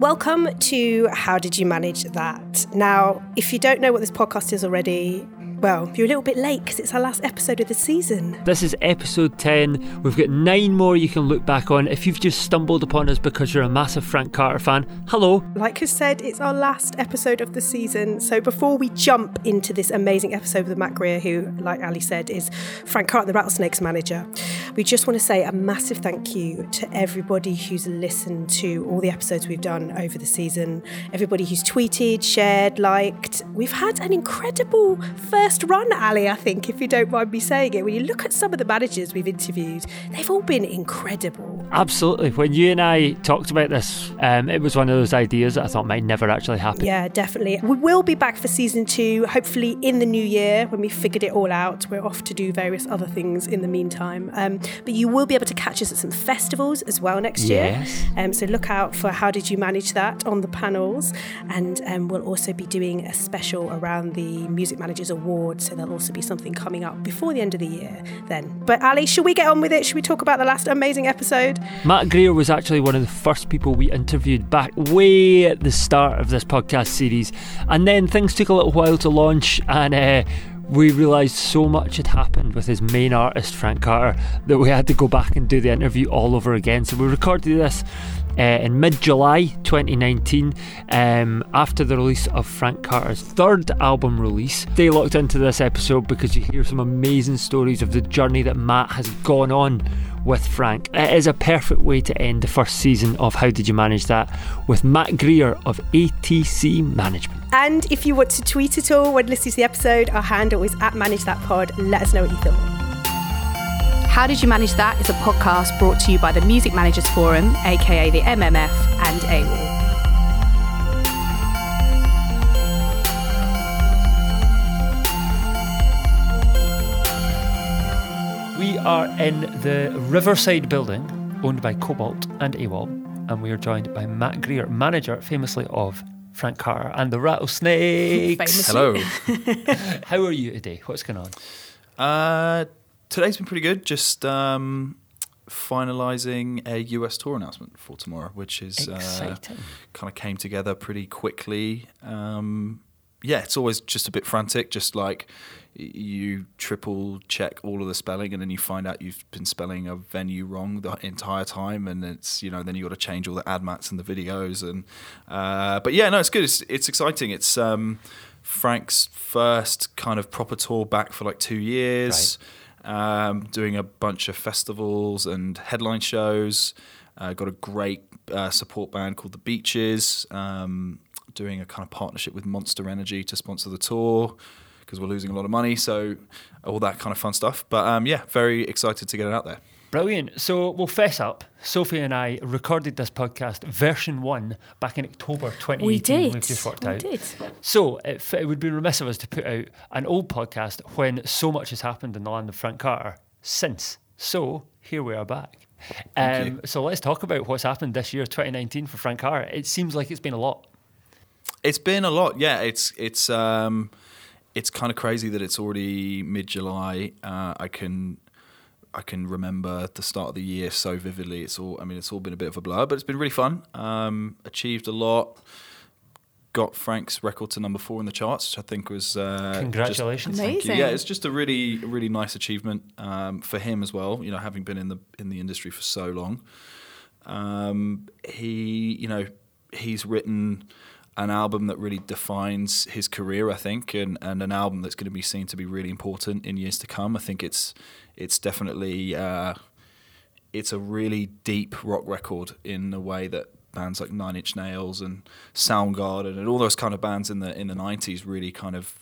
Welcome to How Did You Manage That? Now, if you don't know what this podcast is already, well, you're a little bit late because it's our last episode of the season. This is episode 10. We've got 9 more you can look back on. If you've just stumbled upon us because you're a massive Frank Carter fan, hello. Like I said, it's our last episode of the season. So before we jump into this amazing episode with Matt Greer, who, like Ali said, is Frank Carter, the Rattlesnakes manager, we just want to say a massive thank you to everybody who's listened to all the episodes we've done over the season. Everybody who's tweeted, shared, liked. We've had an incredible first run, Ali, I think, if you don't mind me saying it. When you look at some of the managers we've interviewed, they've all been incredible. Absolutely. When you and I talked about this, it was one of those ideas that I thought might never actually happen. Yeah, definitely. We will be back for season 2, hopefully in the new year when we've figured it all out. We're off to do various other things in the meantime. But you will be able to catch us at some festivals as well next year. So look out for How Did You Manage That on the panels. And we'll also be doing a special around the Music Managers Award. So there'll also be something coming up before the end of the year then. But Ali, should we get on with it? Should we talk about the last amazing episode? Matt Greer was actually one of the first people we interviewed back way at the start of this podcast series. And then things took a little while to launch and we realised so much had happened with his main artist, Frank Carter, that we had to go back and do the interview all over again. So we recorded this in mid-July 2019, after the release of Frank Carter's third album release. Stay locked into this episode because you hear some amazing stories of the journey that Matt has gone on with Frank. It is a perfect way to end the first season of How Did You Manage That with Matt Greer of ATC Management. And if you want to tweet at all when listening to the episode, our handle is @ManageThatPod. Let us know what you thought. How Did You Manage That is a podcast brought to you by the Music Managers Forum, aka the MMF, and AWOL. We are in the Riverside building, owned by Cobalt and AWOL, and we are joined by Matt Greer, manager famously of Frank Carter and the Rattlesnakes. Hello. How are you today? What's going on? Today's been pretty good, just finalising a US tour announcement for tomorrow, which is kind of came together pretty quickly. It's always just a bit frantic, just like you triple check all of the spelling and then you find out you've been spelling a venue wrong the entire time, and it's, you know, then you got to change all the ad mats and the videos, and it's good, it's exciting. It's Frank's first kind of proper tour back for like 2 years. Right. Doing a bunch of festivals and headline shows. Got a great support band called The Beaches, doing a kind of partnership with Monster Energy to sponsor the tour because we're losing a lot of money, so all that kind of fun stuff. But very excited to get it out there. Brilliant. So we'll fess up. Sophie and I recorded this podcast, version 1, back in October 2018. We did. We've just worked out. We did. So it would be remiss of us to put out an old podcast when so much has happened in the land of Frank Carter since. So here we are back. So let's talk about what's happened this year, 2019, for Frank Carter. It seems like it's been a lot. It's been a lot, yeah. It's kind of crazy that it's already mid-July. I can remember the start of the year so vividly. It's all been a bit of a blur, but it's been really fun. Achieved a lot. Got Frank's record to number 4 in the charts, which I think was congratulations. Amazing. Yeah, it's just a really, really nice achievement for him as well. You know, having been in the industry for so long, he's written an album that really defines his career, I think, and an album that's going to be seen to be really important in years to come. I think it's definitely it's a really deep rock record in a way that bands like Nine Inch Nails and Soundgarden and all those kind of bands in the 90s really kind of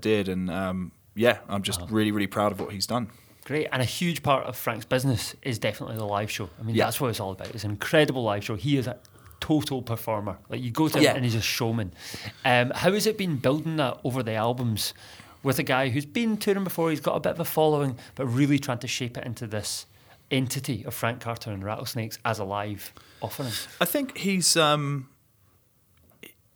did. And I'm just really, really proud of what he's done. Great, and a huge part of Frank's business is definitely the live show. That's what it's all about. It's an incredible live show. He is a total performer. Like, you go to him and he's a showman. How has it been building that over the albums with a guy who's been touring before, he's got a bit of a following, but really trying to shape it into this entity of Frank Carter and Rattlesnakes as a live offering? I think he's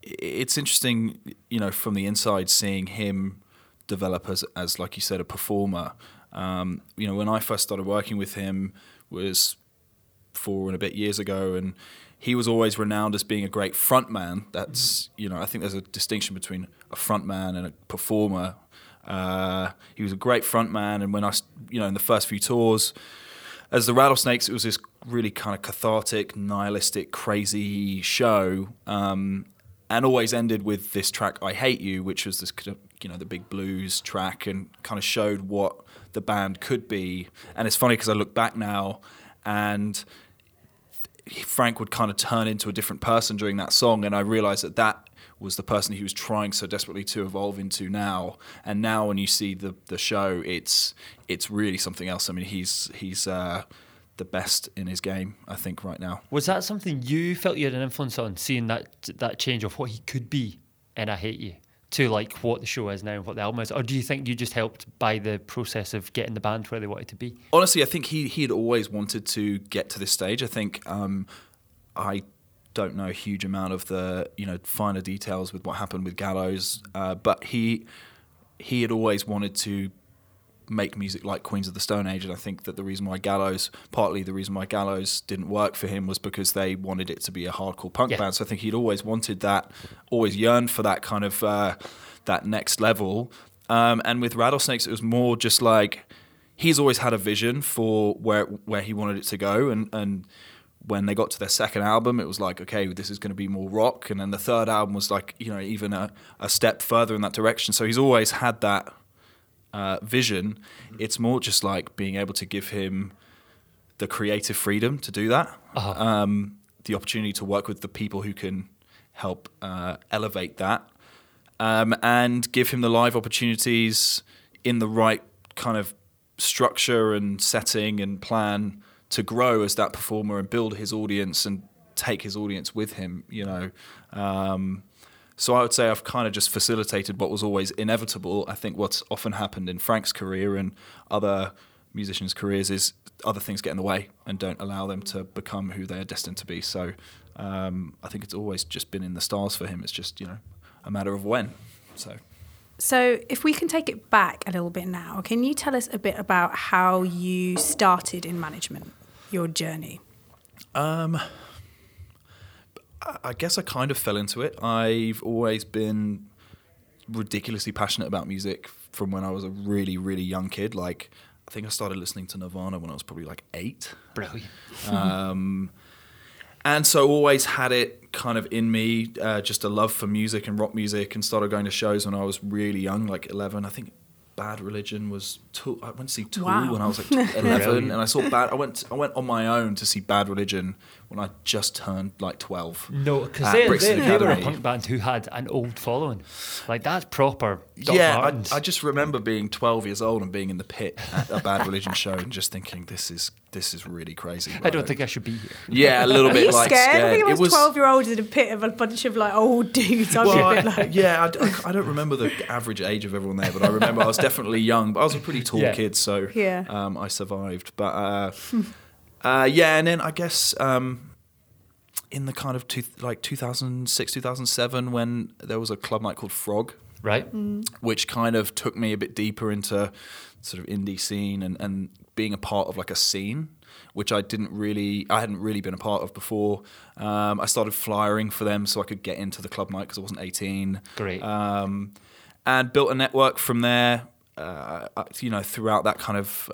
it's interesting, you know, from the inside, seeing him develop as like you said, a performer. When I first started working with him was 4 and a bit years ago, and he was always renowned as being a great frontman. That's, you know, I think there's a distinction between a frontman and a performer. He was a great frontman, and when I, you know, in the first few tours as the Rattlesnakes, it was this really kind of cathartic, nihilistic, crazy show, and always ended with this track, "I Hate You," which was this, you know, the big blues track, and kind of showed what the band could be. And it's funny because I look back now, and Frank would kind of turn into a different person during that song, and I realised that that was the person he was trying so desperately to evolve into now. And now when you see the show, it's really something else. I mean, he's the best in his game, I think, right now. Was that something you felt you had an influence on, seeing that change of what he could be in "I Hate You" to like what the show is now and what the album is? Or do you think you just helped by the process of getting the band where they wanted to be? Honestly, I think he had always wanted to get to this stage. I think I don't know a huge amount of the, you know, finer details with what happened with Gallows, but he had always wanted to make music like Queens of the Stone Age, and I think that partly the reason why Gallows didn't work for him was because they wanted it to be a hardcore punk band. So I think he'd always wanted that, always yearned for that kind of that next level. And with Rattlesnakes, it was more just like he's always had a vision for where he wanted it to go, and when they got to their second album, it was like, okay, this is going to be more rock. And then the third album was like, you know, even a step further in that direction. So he's always had that vision. It's more just like being able to give him the creative freedom to do that, the opportunity to work with the people who can help elevate that, and give him the live opportunities in the right kind of structure and setting and plan to grow as that performer and build his audience and take his audience with him, you know. So I would say I've kind of just facilitated what was always inevitable. I think what's often happened in Frank's career and other musicians' careers is other things get in the way and don't allow them to become who they are destined to be. So I think it's always just been in the stars for him. It's just, you know, a matter of when. So if we can take it back a little bit now, can you tell us a bit about how you started in management, your journey? I guess I kind of fell into it. I've always been ridiculously passionate about music from when I was a really, really young kid. Like, I think I started listening to Nirvana when I was probably like 8. Brilliant. And so always had it kind of in me, just a love for music and rock music, and started going to shows when I was really young, like 11. I think Bad Religion was Tool. I went to see Tool when I was like 11, and I saw I went on my own to see Bad Religion when I just turned like 12. No, because they were a punk band who had an old following. Like, that's proper Doc Martens. I just remember being 12 years old and being in the pit at a Bad Religion show and just thinking, this is really crazy. Right? I don't think I should be here. Yeah, a little bit like scared. I think it was 12-year-olds in a pit of a bunch of like old dudes. I don't remember the average age of everyone there, but I remember I was definitely young. But I was a pretty tall kid, so I survived. But and then I guess in the kind of 2006, 2007, when there was a club night called Frog, right, which kind of took me a bit deeper into sort of indie scene and being a part of like a scene, which I hadn't really been a part of before. I started flyering for them so I could get into the club night because I wasn't 18. Great. And built a network from there. You know, throughout that kind of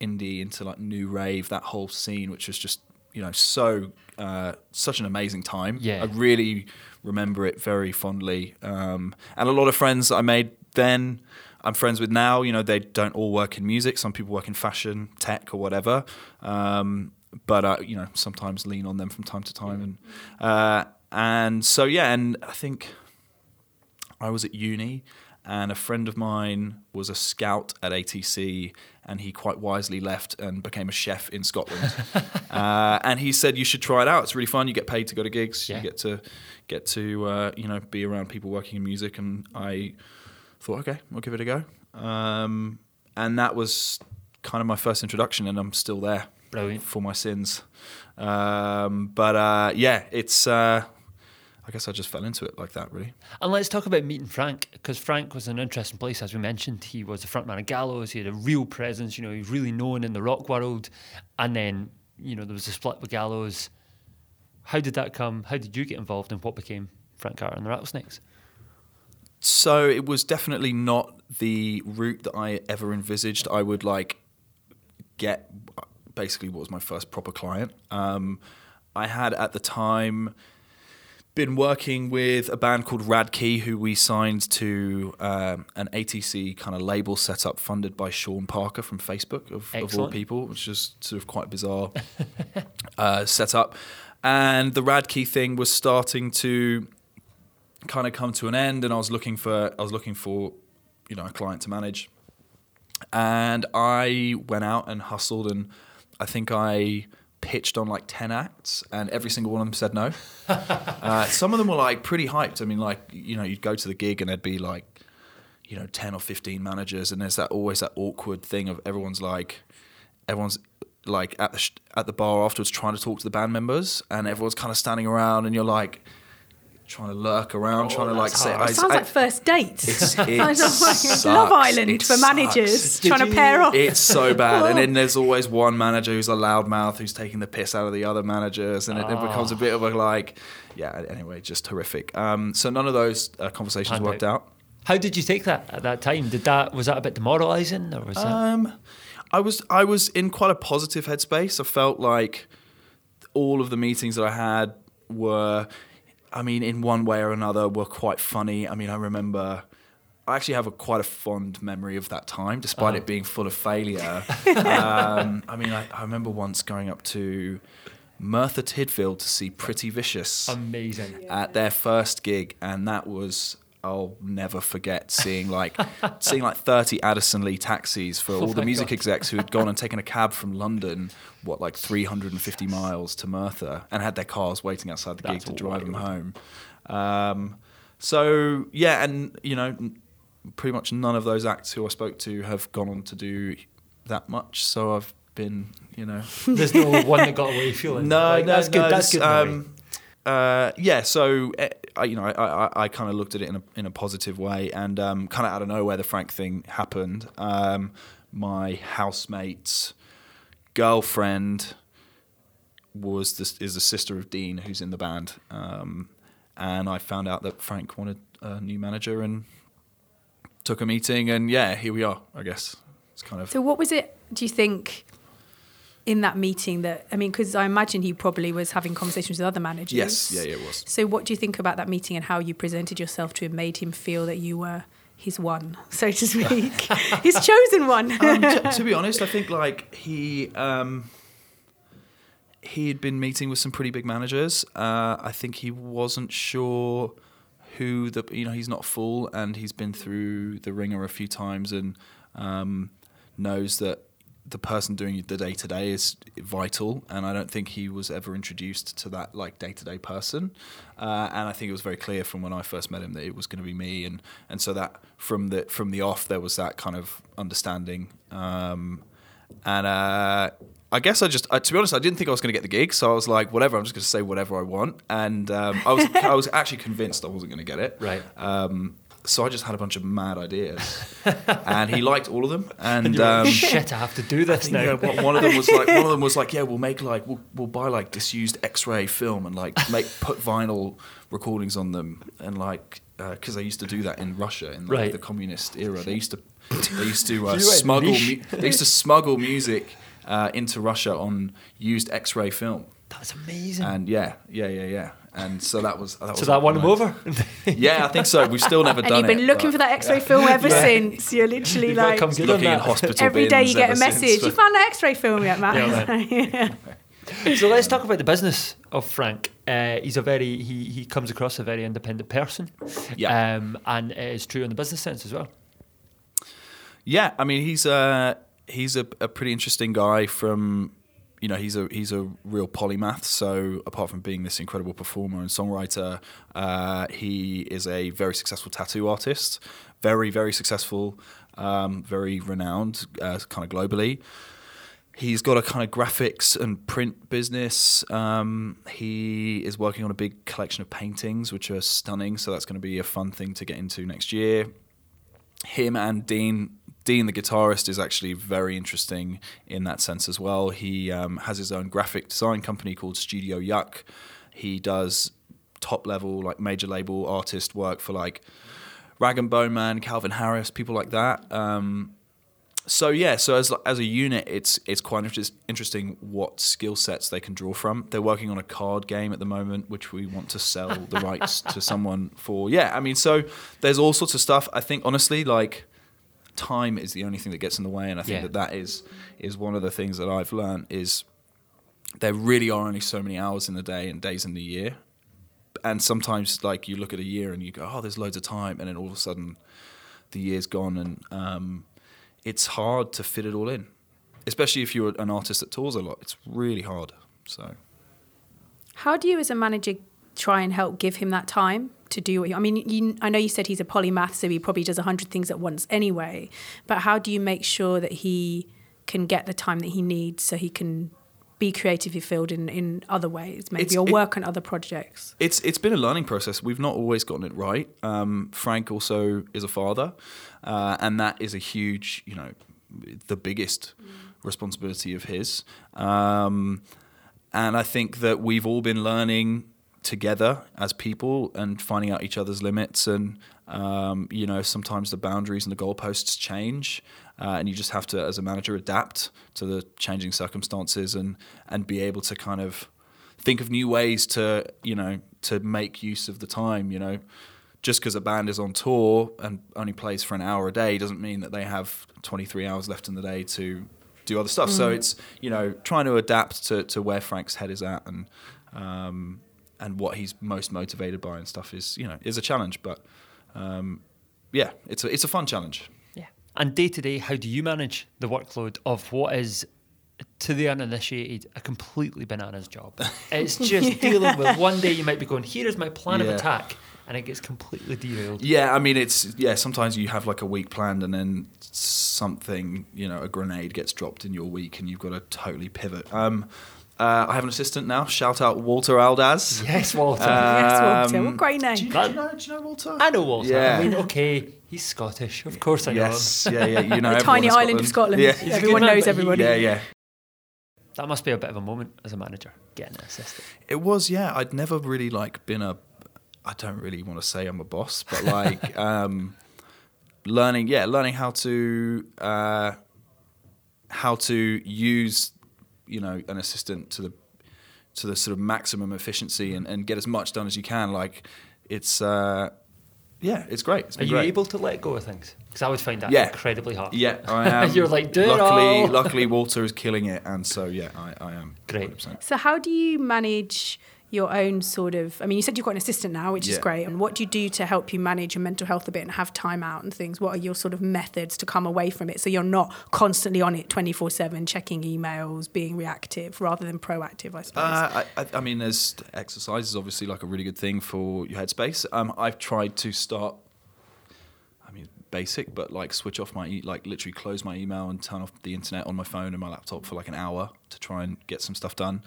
indie into like new rave, that whole scene, which was just, you know, so such an amazing time. Yeah. I really remember it very fondly. And a lot of friends I made then, I'm friends with now. You know, they don't all work in music. Some people work in fashion, tech, or whatever. But you know, sometimes lean on them from time to time. Mm-hmm. And so yeah, and I think I was at uni. And a friend of mine was a scout at ATC, and he quite wisely left and became a chef in Scotland. And he said, you should try it out. It's really fun. You get paid to go to gigs. Yeah. You get to you know, be around people working in music. And I thought, okay, I'll give it a go. And that was kind of my first introduction, and I'm still there. Brilliant. For my sins. It's... I guess I just fell into it like that, really. And let's talk about meeting Frank, because Frank was an interesting place, as we mentioned. He was the frontman of Gallows. He had a real presence. You know, he was really known in the rock world. And then, you know, there was a split with Gallows. How did that come? How did you get involved in what became Frank Carter and the Rattlesnakes? So it was definitely not the route that I ever envisaged. I would get basically what was my first proper client. I had at the time been working with a band called Radkey, who we signed to an ATC kind of label set up funded by Sean Parker from Facebook, of all people, which is sort of quite bizarre set up. And the Radkey thing was starting to kind of come to an end, and I was looking for a client to manage. And I went out and hustled, and I think I pitched on 10 acts, and every single one of them said no. Some of them were pretty hyped. I mean, you'd go to the gig and there'd be 10 or 15 managers, and there's always that awkward thing of everyone's at the bar afterwards trying to talk to the band members, and everyone's kind of standing around, and you're trying to lurk around, say... It sounds like first dates. It sucks. Love Island for managers to pair up. It's so bad. And then there's always one manager who's a loudmouth who's taking the piss out of the other managers, and it becomes a bit of anyway, just horrific. So none of those conversations worked out. How did you take that at that time? Was that a bit demoralising, or was that...? I was in quite a positive headspace. I felt like all of the meetings that I had were... in one way or another, were quite funny. I remember... I actually have quite a fond memory of that time, despite it being full of failure. I remember once going up to Merthyr Tydfil to see Pretty Vicious. Amazing. At their first gig, and that was... I'll never forget seeing 30 Addison Lee taxis for all the music execs who had gone and taken a cab from London, 350 miles to Merthyr, and had their cars waiting outside the gig to drive them home. Pretty much none of those acts who I spoke to have gone on to do that much. So I've been, there's no one that got away feeling. No, that's good. That's good. I kind of looked at it in a positive way, and kind of out of nowhere, the Frank thing happened. My housemate's girlfriend is the sister of Dean, who's in the band, and I found out that Frank wanted a new manager and took a meeting, and here we are. I guess it's kind of. So, what was it? Do you think? In that meeting because I imagine he probably was having conversations with other managers. Yes, yeah, it was. So what do you think about that meeting and how you presented yourself to him made him feel that you were his one, so to speak? His chosen one. To be honest, I think he had been meeting with some pretty big managers. I think he wasn't sure who he's not a fool, and he's been through the ringer a few times, and knows that the person doing the day-to-day is vital, and I don't think he was ever introduced to that day-to-day person, and I think it was very clear from when I first met him that it was going to be me, and so that from the off there was that kind of understanding, and I guess to be honest, I didn't think I was going to get the gig, so I was whatever, I'm just going to say whatever I want, and I was actually convinced I wasn't going to get it. Right. So I just had a bunch of mad ideas, and he liked all of them. And shit, I have to do this now. One of them was yeah, we'll make we'll buy disused X-ray film and put vinyl recordings on them, and because they used to do that in Russia in the communist era. They used to smuggle music into Russia on used X-ray film. That's amazing. And yeah. And so that was that won him over? Yeah, I think so. We've still never done it. And you've been looking for that X-ray film ever since. You're literally looking in hospital every day you get a message. You found that X-ray film yet, Matt? Yeah. So let's talk about the business of Frank. He's a he comes across a very independent person. Yeah. And it's true in the business sense as well. Yeah, he's a pretty interesting guy from... he's a real polymath. So apart from being this incredible performer and songwriter, he is a very successful tattoo artist, very, very successful, very renowned, kind of globally. He's got a kind of graphics and print business. He is working on a big collection of paintings, which are stunning. So that's going to be a fun thing to get into next year. Him and Dean, the guitarist, is actually very interesting in that sense as well. He has his own graphic design company called Studio Yuck. He does top level, like major label artist work for like Rag and Bone Man, Calvin Harris, people like that. So as a unit, it's quite interesting what skill sets they can draw from. They're working on a card game at the moment, which we want to sell the rights to someone for. Yeah, I mean, so there's all sorts of stuff. I think, honestly, like, time is the only thing that gets in the way, and I think that is one of the things that I've learned is there really are only so many hours in the day and days in the year. And sometimes, like, you look at a year and you go, oh, there's loads of time, and then all of a sudden the year's gone, and... it's hard to fit it all in, especially if you're an artist that tours a lot. It's really hard. So, how do you, as a manager, try and help give him that time to do what you... I mean, I know you said he's a polymath, so he probably does 100 things at once anyway. But how do you make sure that he can get the time that he needs so he can be creatively filled in other ways, or work on other projects? It's been a learning process. We've not always gotten it right. Frank also is a father, and that is a huge, the biggest responsibility of his. And I think that we've all been learning together as people and finding out each other's limits, and sometimes the boundaries and the goalposts change. And you just have to, as a manager, adapt to the changing circumstances and be able to kind of think of new ways to make use of the time. Just because a band is on tour and only plays for an hour a day doesn't mean that they have 23 hours left in the day to do other stuff. Mm. So it's, trying to adapt to where Frank's head is at and what he's most motivated by and stuff is a challenge. But it's a fun challenge. And day-to-day, how do you manage the workload of what is, to the uninitiated, a completely bananas job? It's just dealing with one day you might be going, here is my plan of attack, and it gets completely derailed. Yeah, I mean, sometimes you have like a week planned and then something, a grenade gets dropped in your week and you've got to totally pivot. I have an assistant now. Shout out Walter Aldaz. Yes, Walter. What great name. Do you know Walter? I know Walter. Yeah. I mean, okay, he's Scottish. Of course I know him. Yeah. The tiny island of Scotland. Yeah. Everyone knows everybody. Yeah. That must be a bit of a moment as a manager, getting an assistant. It was, yeah. I'd never really, been I don't really want to say I'm a boss, but, learning how to use... an assistant to the sort of maximum efficiency and get as much done as you can. It's great. It's been great. Are you able to let go of things? Because I would find that incredibly hard. Yeah, I am. You're like, do it all. Luckily, Walter is killing it. And so, I am. Great. 100%. So how do you manage your own sort of... I mean, you said you've got an assistant now, which is great. And what do you do to help you manage your mental health a bit and have time out and things? What are your sort of methods to come away from it so you're not constantly on it 24/7, checking emails, being reactive rather than proactive, I suppose? I mean, there's exercises, obviously, like a really good thing for your headspace. I've tried to start, basic, but switch off my, literally close my email and turn off the internet on my phone and my laptop for an hour to try and get some stuff done.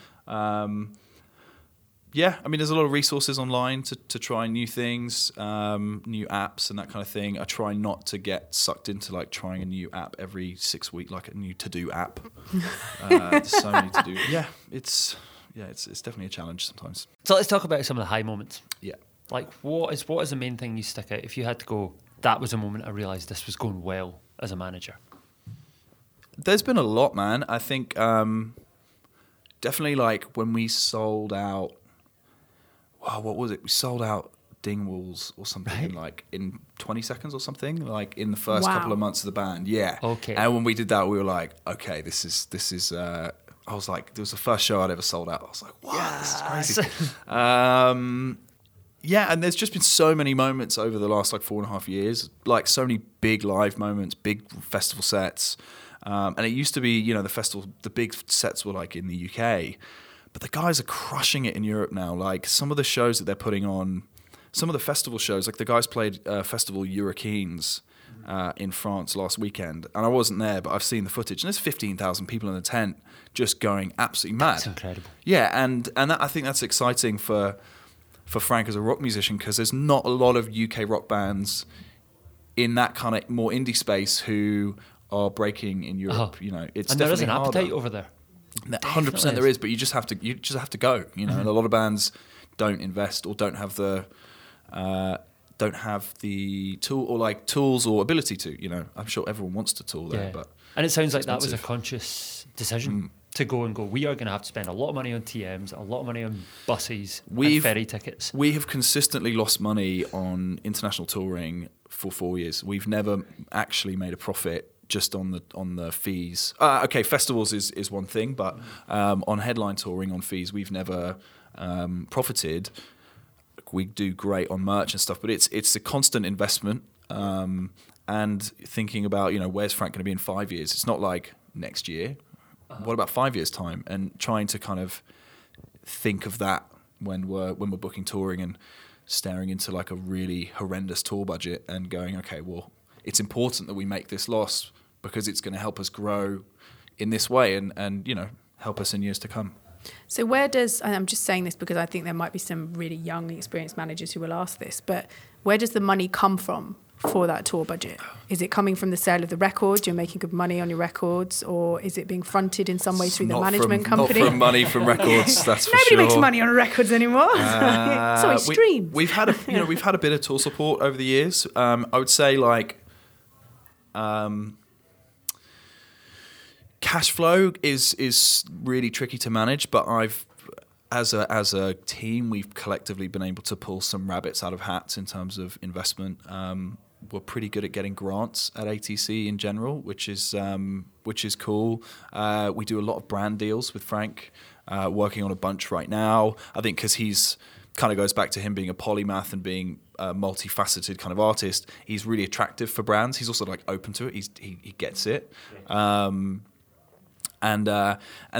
There's a lot of resources online to try new things, new apps and that kind of thing. I try not to get sucked into trying a new app every 6 weeks, like a new to-do app. So many to-do. Yeah, it's definitely a challenge sometimes. So let's talk about some of the high moments. Yeah. What is the main thing you stick out if you had to go, that was a moment I realised this was going well as a manager? There's been a lot, man. I think definitely when we sold out, oh, what was it? We sold out Dingwalls or something, right? In 20 seconds or something, in the first couple of months of the band. Yeah. Okay. And when we did that, we were like, okay, this is. I was like, it was the first show I'd ever sold out. I was like, wow, this is crazy. And there's just been so many moments over the last 4.5 years, so many big live moments, big festival sets, and it used to be, the festival, the big sets were in the UK. But the guys are crushing it in Europe now. Some of the shows that they're putting on, some of the festival shows, the guys played Festival Eurockéennes in France last weekend. And I wasn't there, but I've seen the footage. And there's 15,000 people in the tent just going absolutely mad. That's incredible. Yeah, and that, I think that's exciting for Frank as a rock musician, because there's not a lot of UK rock bands in that kind of more indie space who are breaking in Europe. Uh-huh. It's and definitely there is an appetite harder over there. 100% there is, but you just have to go. And a lot of bands don't invest or don't have the tool or like tools or ability to, you know. I'm sure everyone wants to tool there, but and it sounds like expensive. That was a conscious decision to go and go, we are going to have to spend a lot of money on TMs, a lot of money on buses and ferry tickets. We have consistently lost money on international touring for 4 years. We've never actually made a profit just on the fees. Festivals is one thing, but on headline touring, on fees, we've never profited. We do great on merch and stuff, but it's a constant investment. And thinking about, you know, where's Frank going to be in 5 years? It's not like next year. What about 5 years' time? And trying to kind of think of that when we're booking touring and staring into like a really horrendous tour budget and going, okay, well, it's important that we make this loss because it's going to help us grow in this way and you know, help us in years to come. So where does, and I'm just saying this because I think there might be some really young, experienced managers who will ask this, but where does the money come from for that tour budget? Is it coming from the sale of the records? You're making good money on your records, or is it being fronted in some way through the management company? Not from money from records, that's for sure. Nobody makes money on records anymore. Sorry, streams. We've had a bit of tour support over the years. I would say like cash flow is really tricky to manage, but I've as a team we've collectively been able to pull some rabbits out of hats in terms of investment. We're pretty good at getting grants at ATC in general, which is cool. We do a lot of brand deals with Frank, working on a bunch right now. I think because he's kind of goes back to him being a polymath and being a multifaceted kind of artist. He's really attractive for brands. He's also like open to it. He gets it. And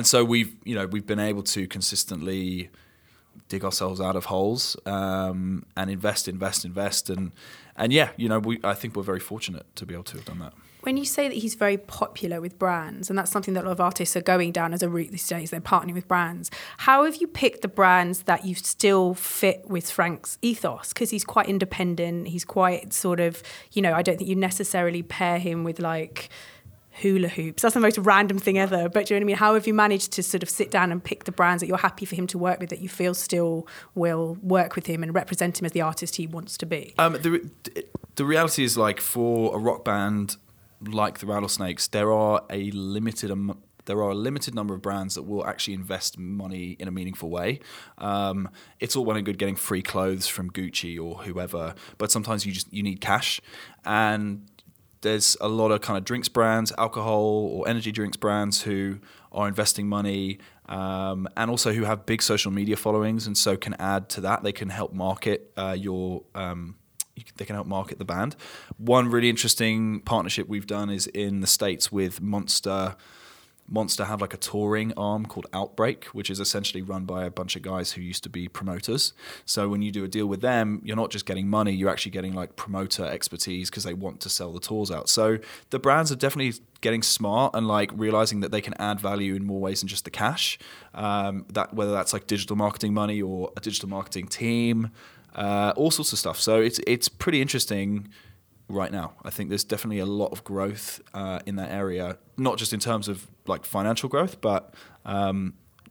so we've been able to consistently dig ourselves out of holes and invest. And yeah, you know, I think we're very fortunate to be able to have done that. When you say that he's very popular with brands, and that's something that a lot of artists are going down as a route these days, they're partnering with brands. How have you picked the brands that you still fit with Frank's ethos? Because he's quite independent. He's quite sort of, you know, I don't think you necessarily pair him with like hula hoops. That's the most random thing ever. But do you know what I mean? How have you managed to sort of sit down and pick the brands that you're happy for him to work with, that you feel still will work with him and represent him as the artist he wants to be? The reality is, like, for a rock band like the Rattlesnakes, there are a limited number of brands that will actually invest money in a meaningful way. It's all well and good getting free clothes from Gucci or whoever, but sometimes you need cash. And there's a lot of kind of drinks brands, alcohol or energy drinks brands who are investing money and also who have big social media followings and so can add to that. They can help market the band. One really interesting partnership we've done is in the States with Monster. Monster have like a touring arm called Outbreak, which is essentially run by a bunch of guys who used to be promoters. So when you do a deal with them, you're not just getting money, you're actually getting like promoter expertise because they want to sell the tours out. So the brands are definitely getting smart and like realizing that they can add value in more ways than just the cash. That whether that's like digital marketing money or a digital marketing team, all sorts of stuff. So it's pretty interesting right now. I think there's definitely a lot of growth in that area, not just in terms of like financial growth, but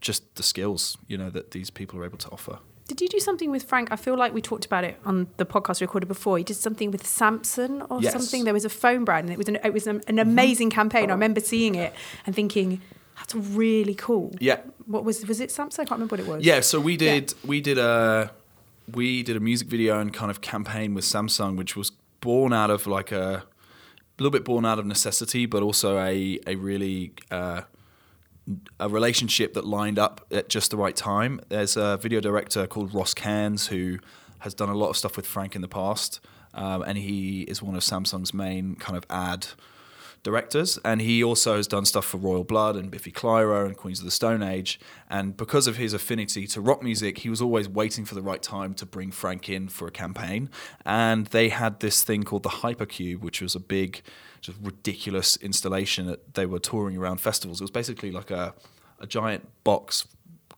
just the skills, you know, that these people are able to offer. Did you do something with Frank? I feel like we talked about it on the podcast we recorded before. You did something with Samsung or something. There was a phone brand and it was an amazing campaign. I remember seeing it and thinking, that's really cool. Yeah. What was it Samsung? I can't remember what it was. Yeah, so we did a music video and kind of campaign with Samsung, which was born out of like a little bit born out of necessity, but also a really relationship that lined up at just the right time. There's a video director called Ross Cairns who has done a lot of stuff with Frank in the past, and he is one of Samsung's main kind of ad directors. And he also has done stuff for Royal Blood and Biffy Clyro and Queens of the Stone Age. And because of his affinity to rock music, he was always waiting for the right time to bring Frank in for a campaign. And they had this thing called the Hypercube, which was a big, just ridiculous installation that they were touring around festivals. It was basically like a giant box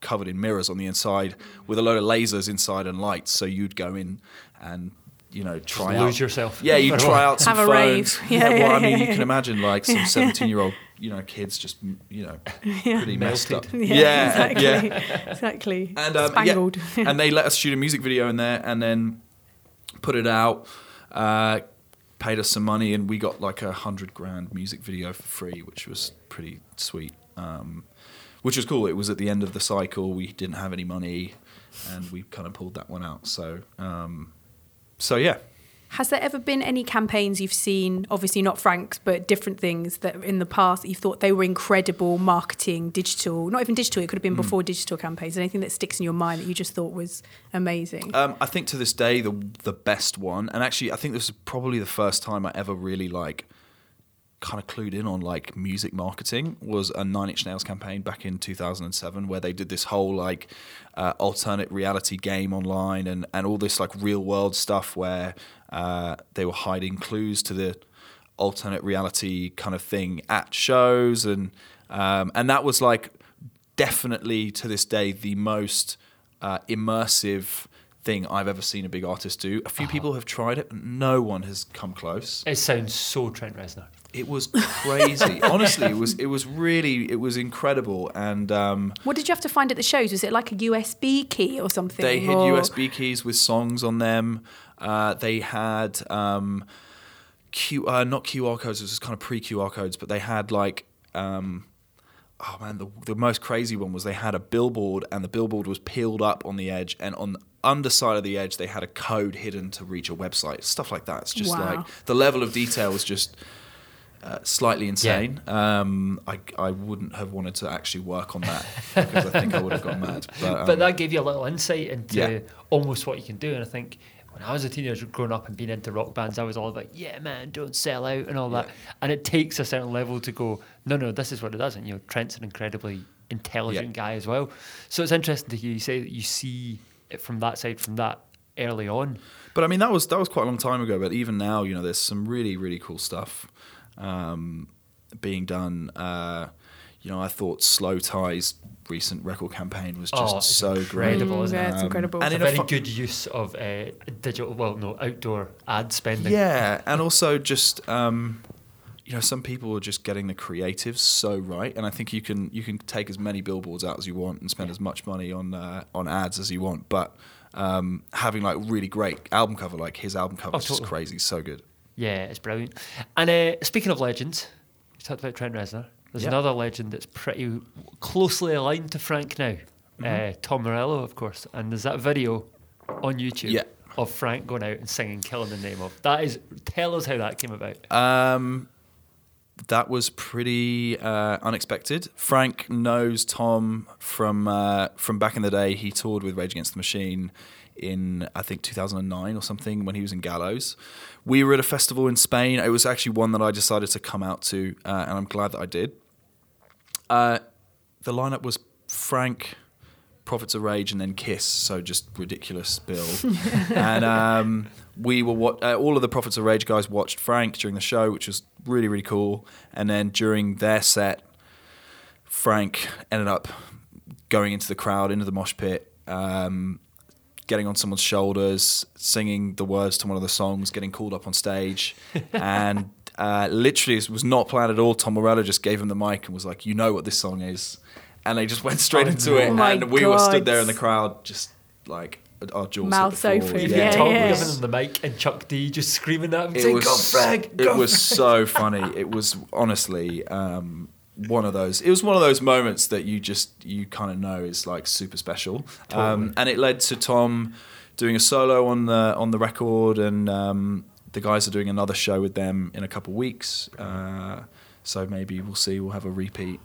covered in mirrors on the inside with a load of lasers inside and lights. So you'd go in and you know, try just out. Lose yourself. Yeah, you try out some have phones. A rave. Yeah, well, I mean, you can imagine like some 17-year-old, you know, kids just, you know, pretty messed up. Yeah, exactly. And, spangled. Yeah. And they let us shoot a music video in there and then put it out, paid us some money, and we got like $100,000 music video for free, which was pretty sweet. Which was cool. It was at the end of the cycle. We didn't have any money, and we kind of pulled that one out. So, yeah. Has there ever been any campaigns you've seen, obviously not Frank's, but different things that in the past that you thought they were incredible marketing, digital, not even digital, it could have been before digital campaigns, anything that sticks in your mind that you just thought was amazing? I think to this day, the best one, and actually I think this is probably the first time I ever really like kind of clued in on like music marketing, was a Nine Inch Nails campaign back in 2007 where they did this whole like alternate reality game online and all this like real world stuff where they were hiding clues to the alternate reality kind of thing at shows, and that was like definitely to this day the most immersive thing I've ever seen a big artist do. A few people have tried it, but no one has come close. It sounds so Trent Reznor. It was crazy. Honestly, it was incredible. And what did you have to find at the shows? Was it like a USB key or something? They hid USB keys with songs on them. They had not QR codes. It was kind of pre-QR codes, but they had like the most crazy one was they had a billboard, and the billboard was peeled up on the edge, and on the underside of the edge they had a code hidden to reach a website. Stuff like that. It's just like the level of detail was just slightly insane. Yeah. I wouldn't have wanted to actually work on that because I think I would have gone mad. But that gave you a little insight into almost what you can do. And I think when I was a teenager growing up and being into rock bands, I was all like, yeah, man, don't sell out and all that. And it takes a certain level to go, no, this is what it does. And, you know, Trent's an incredibly intelligent guy as well. So it's interesting to hear you say that you see it from that side, from that early on. But, I mean, that was quite a long time ago. But even now, you know, there's some really, really cool stuff being done. You know, I thought Slow Tie's recent record campaign was just so incredible, great. Isn't it? It's incredible. And it's a very good use of digital, outdoor ad spending. Yeah, and also just, you know, some people are just getting the creatives so right. And I think you can take as many billboards out as you want and spend as much money on ads as you want. But having like really great album cover, like his album cover, is just crazy, so good. Yeah, it's brilliant. And speaking of legends, you talked about Trent Reznor. There's another legend that's pretty closely aligned to Frank now, Tom Morello, of course. And there's that video on YouTube of Frank going out and singing "Kill in the Name of." Tell us how that came about. That was pretty unexpected. Frank knows Tom from back in the day. He toured with Rage Against the Machine in, I think, 2009 or something, when he was in Gallows. We were at a festival in Spain. It was actually one that I decided to come out to, and I'm glad that I did. The lineup was Frank, Prophets of Rage, and then Kiss, so just ridiculous bill. And we were all of the Prophets of Rage guys watched Frank during the show, which was really, really cool. And then during their set, Frank ended up going into the crowd, into the mosh pit, getting on someone's shoulders, singing the words to one of the songs, getting called up on stage. And literally, it was not planned at all. Tom Morello just gave him the mic and was like, you know what this song is. And they just went straight into it. And we were stood there in the crowd, just like our jaws at the floor. Yeah. Tom giving him the mic and Chuck D just screaming at him, saying, go Frank, go. It was so funny. It was honestly... it was one of those moments that you kind of know is like super special. Totally. And it led to Tom doing a solo on the record, and the guys are doing another show with them in a couple of weeks. So maybe we'll have a repeat.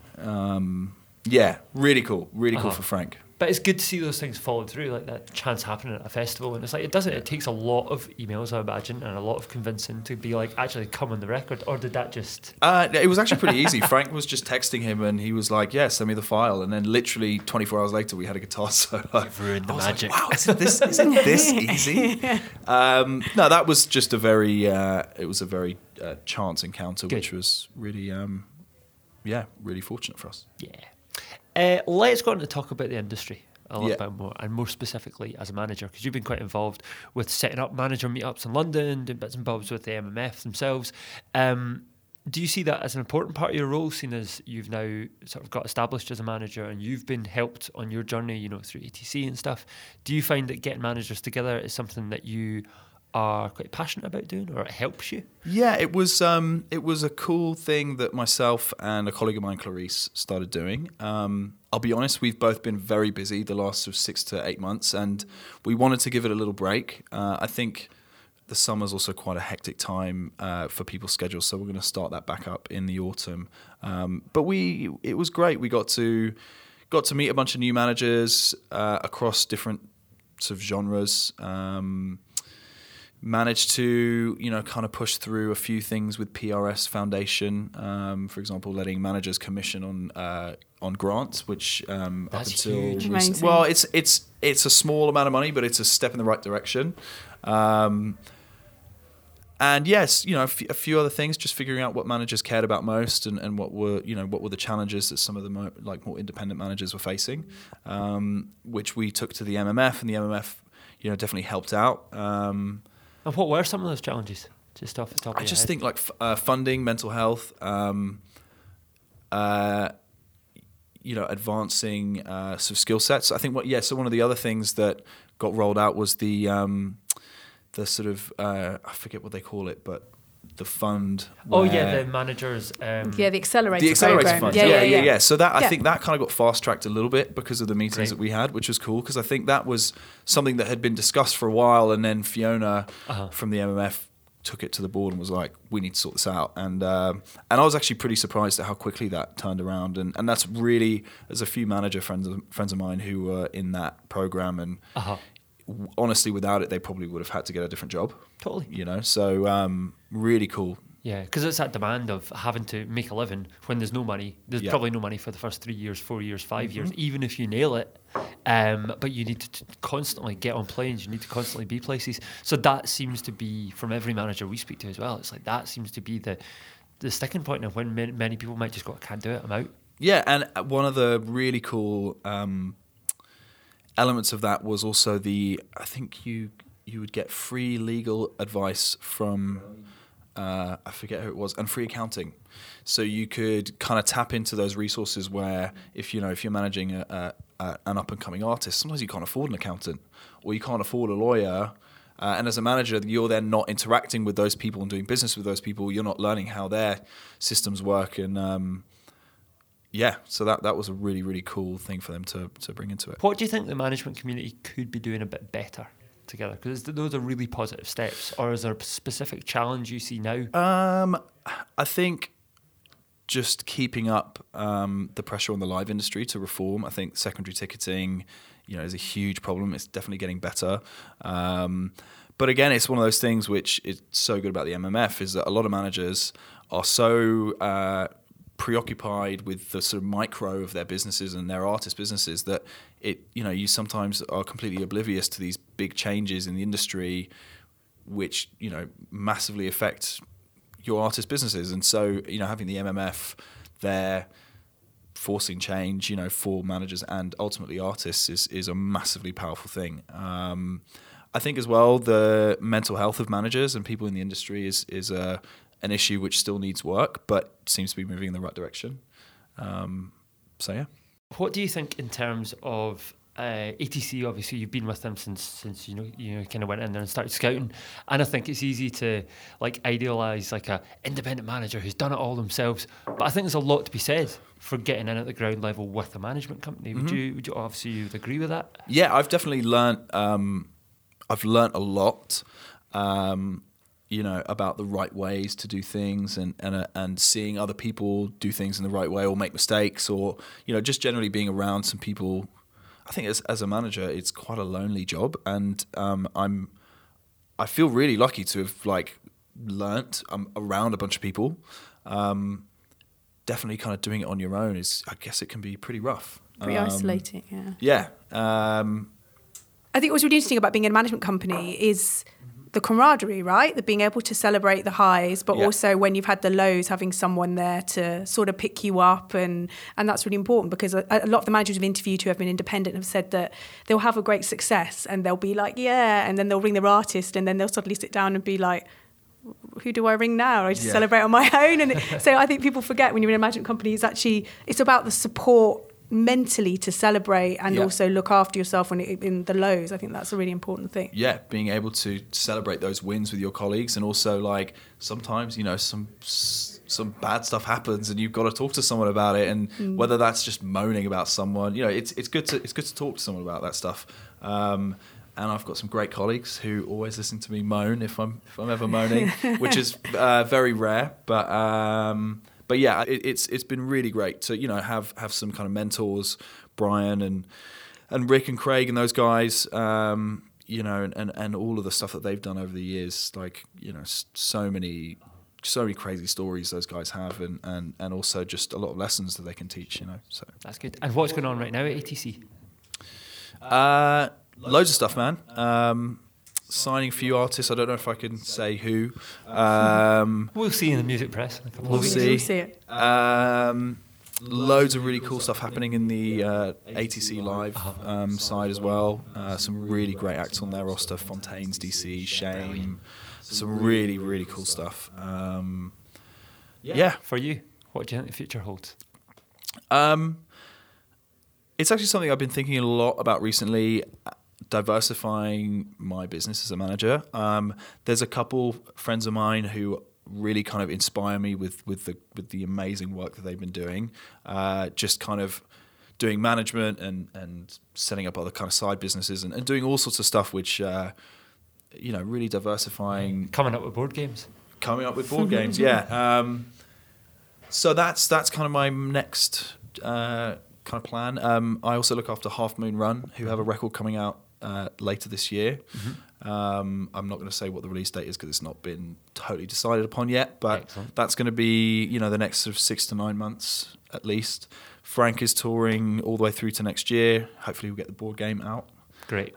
Really cool for Frank. But it's good to see those things followed through, like that chance happening at a festival. And it's like, it takes a lot of emails, I imagine, and a lot of convincing to be like, actually come on the record. Or did that just... it was actually pretty easy. Frank was just texting him and he was like, yeah, send me the file. And then literally 24 hours later, we had a guitar solo. You've ruined the magic. Like, wow, isn't this easy? No, that was just a very chance encounter, good. Which was really, really fortunate for us. Yeah. Let's go on to talk about the industry a little bit more, and more specifically as a manager, because you've been quite involved with setting up manager meetups in London, doing bits and bobs with the MMF themselves. Do you see that as an important part of your role, seeing as you've now sort of got established as a manager and you've been helped on your journey, you know, through ATC and stuff? Do you find that getting managers together is something that you are quite passionate about doing, or it helps you? Yeah, it was a cool thing that myself and a colleague of mine, Clarice, started doing. I'll be honest, we've both been very busy the last sort of 6 to 8 months, and we wanted to give it a little break. I think the summer's also quite a hectic time for people's schedules, so we're going to start that back up in the autumn. But it was great. We got to meet a bunch of new managers across different sort of genres. Managed to, you know, kind of push through a few things with PRS Foundation, for example, letting managers commission on grants, which that's up until huge. Well, it's a small amount of money, but it's a step in the right direction. And yes, you know, a few other things, just figuring out what managers cared about most, and what were the challenges that some of the more independent managers were facing, which we took to the MMF, and the MMF, you know, definitely helped out. And what were some of those challenges, just off the top of your head? I just think, like, funding, mental health, you know, advancing sort of skill sets. I think so one of the other things that got rolled out was the sort of, I forget what they call it, but the fund. Oh, yeah, the managers. The accelerator. The accelerator fund. Yeah. So that I think that kind of got fast-tracked a little bit because of the meetings that we had, which was cool, because I think that was something that had been discussed for a while, and then Fiona from the MMF took it to the board and was like, we need to sort this out. And I was actually pretty surprised at how quickly that turned around. And that's really, there's a few manager friends of mine who were in that program, and honestly, without it, they probably would have had to get a different job. Totally. You know, so really cool. Yeah, because it's that demand of having to make a living when there's no money. There's probably no money for the first 3 years, 4 years, five years, even if you nail it. But you need to constantly get on planes. You need to constantly be places. So that seems to be, from every manager we speak to as well, it's like that seems to be the sticking point of when many people might just go, I can't do it, I'm out. Yeah, and one of the really cool elements of that was also I think you would get free legal advice from, I forget who it was, and free accounting. So you could kind of tap into those resources where if you're managing an up-and-coming artist, sometimes you can't afford an accountant or you can't afford a lawyer. And as a manager, you're then not interacting with those people and doing business with those people. You're not learning how their systems work. And so that was a really, really cool thing for them to bring into it. What do you think the management community could be doing a bit better together? Because those are really positive steps. Or is there a specific challenge you see now? I think just keeping up the pressure on the live industry to reform. I think secondary ticketing, you know, is a huge problem. It's definitely getting better. But again, it's one of those things which is so good about the MMF is that a lot of managers are so... preoccupied with the sort of micro of their businesses and their artist businesses that you sometimes are completely oblivious to these big changes in the industry, which, you know, massively affect your artist businesses. And so, you know, having the MMF there forcing change, you know, for managers and ultimately artists is a massively powerful thing. I think as well, the mental health of managers and people in the industry is an issue which still needs work, but seems to be moving in the right direction. What do you think in terms of ATC? Obviously, you've been with them since you kind of went in there and started scouting. And I think it's easy to idealise a independent manager who's done it all themselves. But I think there's a lot to be said for getting in at the ground level with a management company. Would you obviously you would agree with that? Yeah, I've definitely learnt. I've learnt a lot. You know, about the right ways to do things and seeing other people do things in the right way or make mistakes or, you know, just generally being around some people. I think as a manager, it's quite a lonely job, and I feel really lucky to have learnt around a bunch of people. Definitely kind of doing it on your own is, I guess it can be pretty rough. Pretty isolating, yeah. Yeah. I think what's really interesting about being in a management company is the camaraderie, right? The being able to celebrate the highs, but also when you've had the lows, having someone there to sort of pick you up. And that's really important, because a lot of the managers we've interviewed who have been independent have said that they'll have a great success and they'll be like, yeah, and then they'll ring their artist and then they'll suddenly sit down and be like, who do I ring now? I just celebrate on my own. And so I think people forget when you're in a management company, it's about the support mentally to celebrate and also look after yourself when in the lows. I think that's a really important thing. Yeah, being able to celebrate those wins with your colleagues, and also like sometimes, you know, some bad stuff happens and you've got to talk to someone about it. And whether that's just moaning about someone, you know, it's good to talk to someone about that stuff. And I've got some great colleagues who always listen to me moan if I'm ever moaning, which is very rare, but yeah, it's been really great to, you know, have some kind of mentors, Brian and Rick and Craig and those guys, you know, and all of the stuff that they've done over the years, like, you know, so many crazy stories those guys have, and also just a lot of lessons that they can teach, you know. So that's good. And what's going on right now at ATC? Loads of stuff, man. Signing a few artists. I don't know if I can say who. We'll see in the music press. In a couple of weeks. We'll see it. Loads of really cool stuff happening in the ATC Live side as well. Some really great acts on their roster. Fontaines, DC, Shame. Some really, really cool stuff. Yeah. For you, what do you think the future holds? It's actually something I've been thinking a lot about recently. Diversifying my business as a manager. There's a couple friends of mine who really kind of inspire me with the amazing work that they've been doing. Just kind of doing management and setting up other kind of side businesses and doing all sorts of stuff, which you know, really diversifying. Coming up with board games, yeah. So that's kind of my next kind of plan. I also look after Half Moon Run, who have a record coming out later this year. Mm-hmm. I'm not going to say what the release date is because it's not been totally decided upon yet, but excellent. That's going to be, you know, the next sort of 6 to 9 months at least. Frank is touring all the way through to next year. Hopefully we'll get the board game out. Great.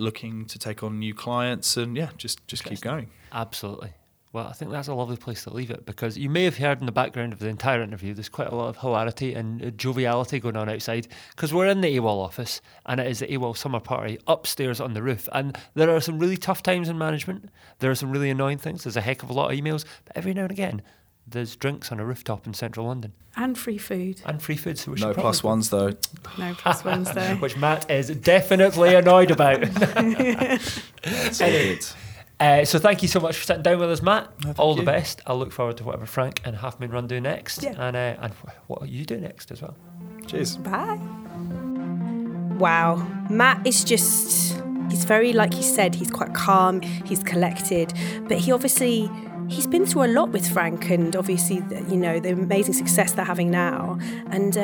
Looking to take on new clients and just keep going. Absolutely. Well, I think that's a lovely place to leave it, because you may have heard in the background of the entire interview, there's quite a lot of hilarity and joviality going on outside, because we're in the AWOL office and it is the AWOL summer party upstairs on the roof. And there are some really tough times in management. There are some really annoying things. There's a heck of a lot of emails. But every now and again, there's drinks on a rooftop in central London. And free food. So no plus ones, though. Which Matt is definitely annoyed about. That's it. So thank you so much for sitting down with us, Matt. All the best. I'll look forward to whatever Frank and Half Moon Run do next, and what you do next as well. Cheers. Bye. Wow, Matt is just—he's very, like he said, he's quite calm, he's collected, but he obviously. He's been through a lot with Frank, and obviously, you know, the amazing success they're having now. And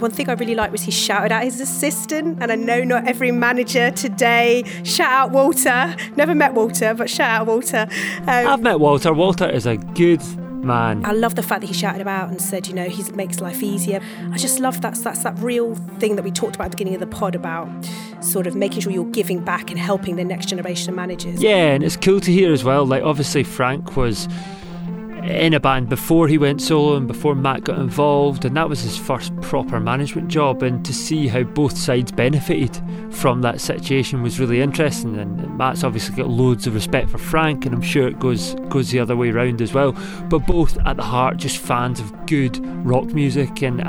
one thing I really liked was he shouted out his assistant. And I know not every manager today. Shout out Walter. Never met Walter, but shout out Walter. I've met Walter. Walter is a good man. I love the fact that he shouted him out and said, you know, he makes life easier. I just love that. That's that real thing that we talked about at the beginning of the pod about sort of making sure you're giving back and helping the next generation of managers. Yeah, and it's cool to hear as well. Like, obviously, Frank was in a band before he went solo and before Matt got involved, and that was his first proper management job, and to see how both sides benefited from that situation was really interesting. And Matt's obviously got loads of respect for Frank, and I'm sure it goes the other way round as well, but both at the heart just fans of good rock music and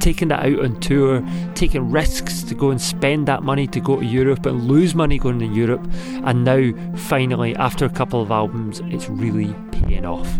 taking that out on tour, taking risks to go and spend that money to go to Europe and lose money going to Europe, and now finally after a couple of albums it's really paying off.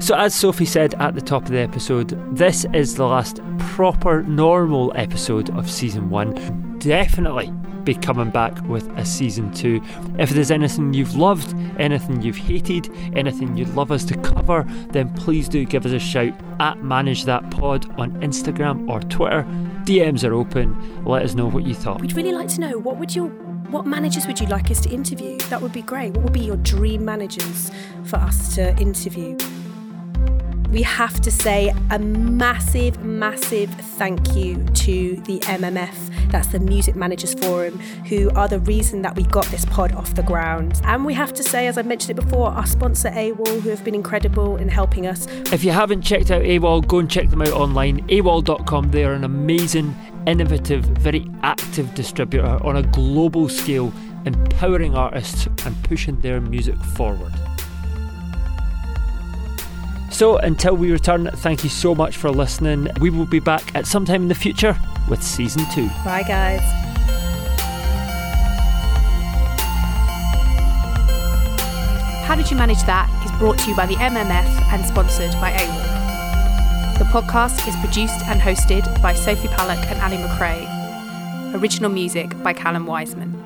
So as Sophie said at the top of the episode, this is the last proper normal episode of season 1. Definitely be coming back with a season 2. If there's anything you've loved, anything you've hated, anything you'd love us to cover, then please do give us a shout at Manage That Pod on Instagram or Twitter. DMs are open. Let us know what you thought. We'd really like to know, what managers would you like us to interview? That would be great. What would be your dream managers for us to interview? We have to say a massive, massive thank you to the MMF, that's the Music Managers Forum, who are the reason that we got this pod off the ground. And we have to say, as I mentioned it before, our sponsor AWOL, who have been incredible in helping us. If you haven't checked out AWOL, go and check them out online, awol.com. They are an amazing, innovative, very active distributor on a global scale, empowering artists and pushing their music forward. So until we return, thank you so much for listening. We will be back at some time in the future with season 2. Bye, guys. How Did You Manage That is brought to you by the MMF and sponsored by AWOL. The podcast is produced and hosted by Sophie Pollock and Ali McRae. Original music by Callum Wiseman.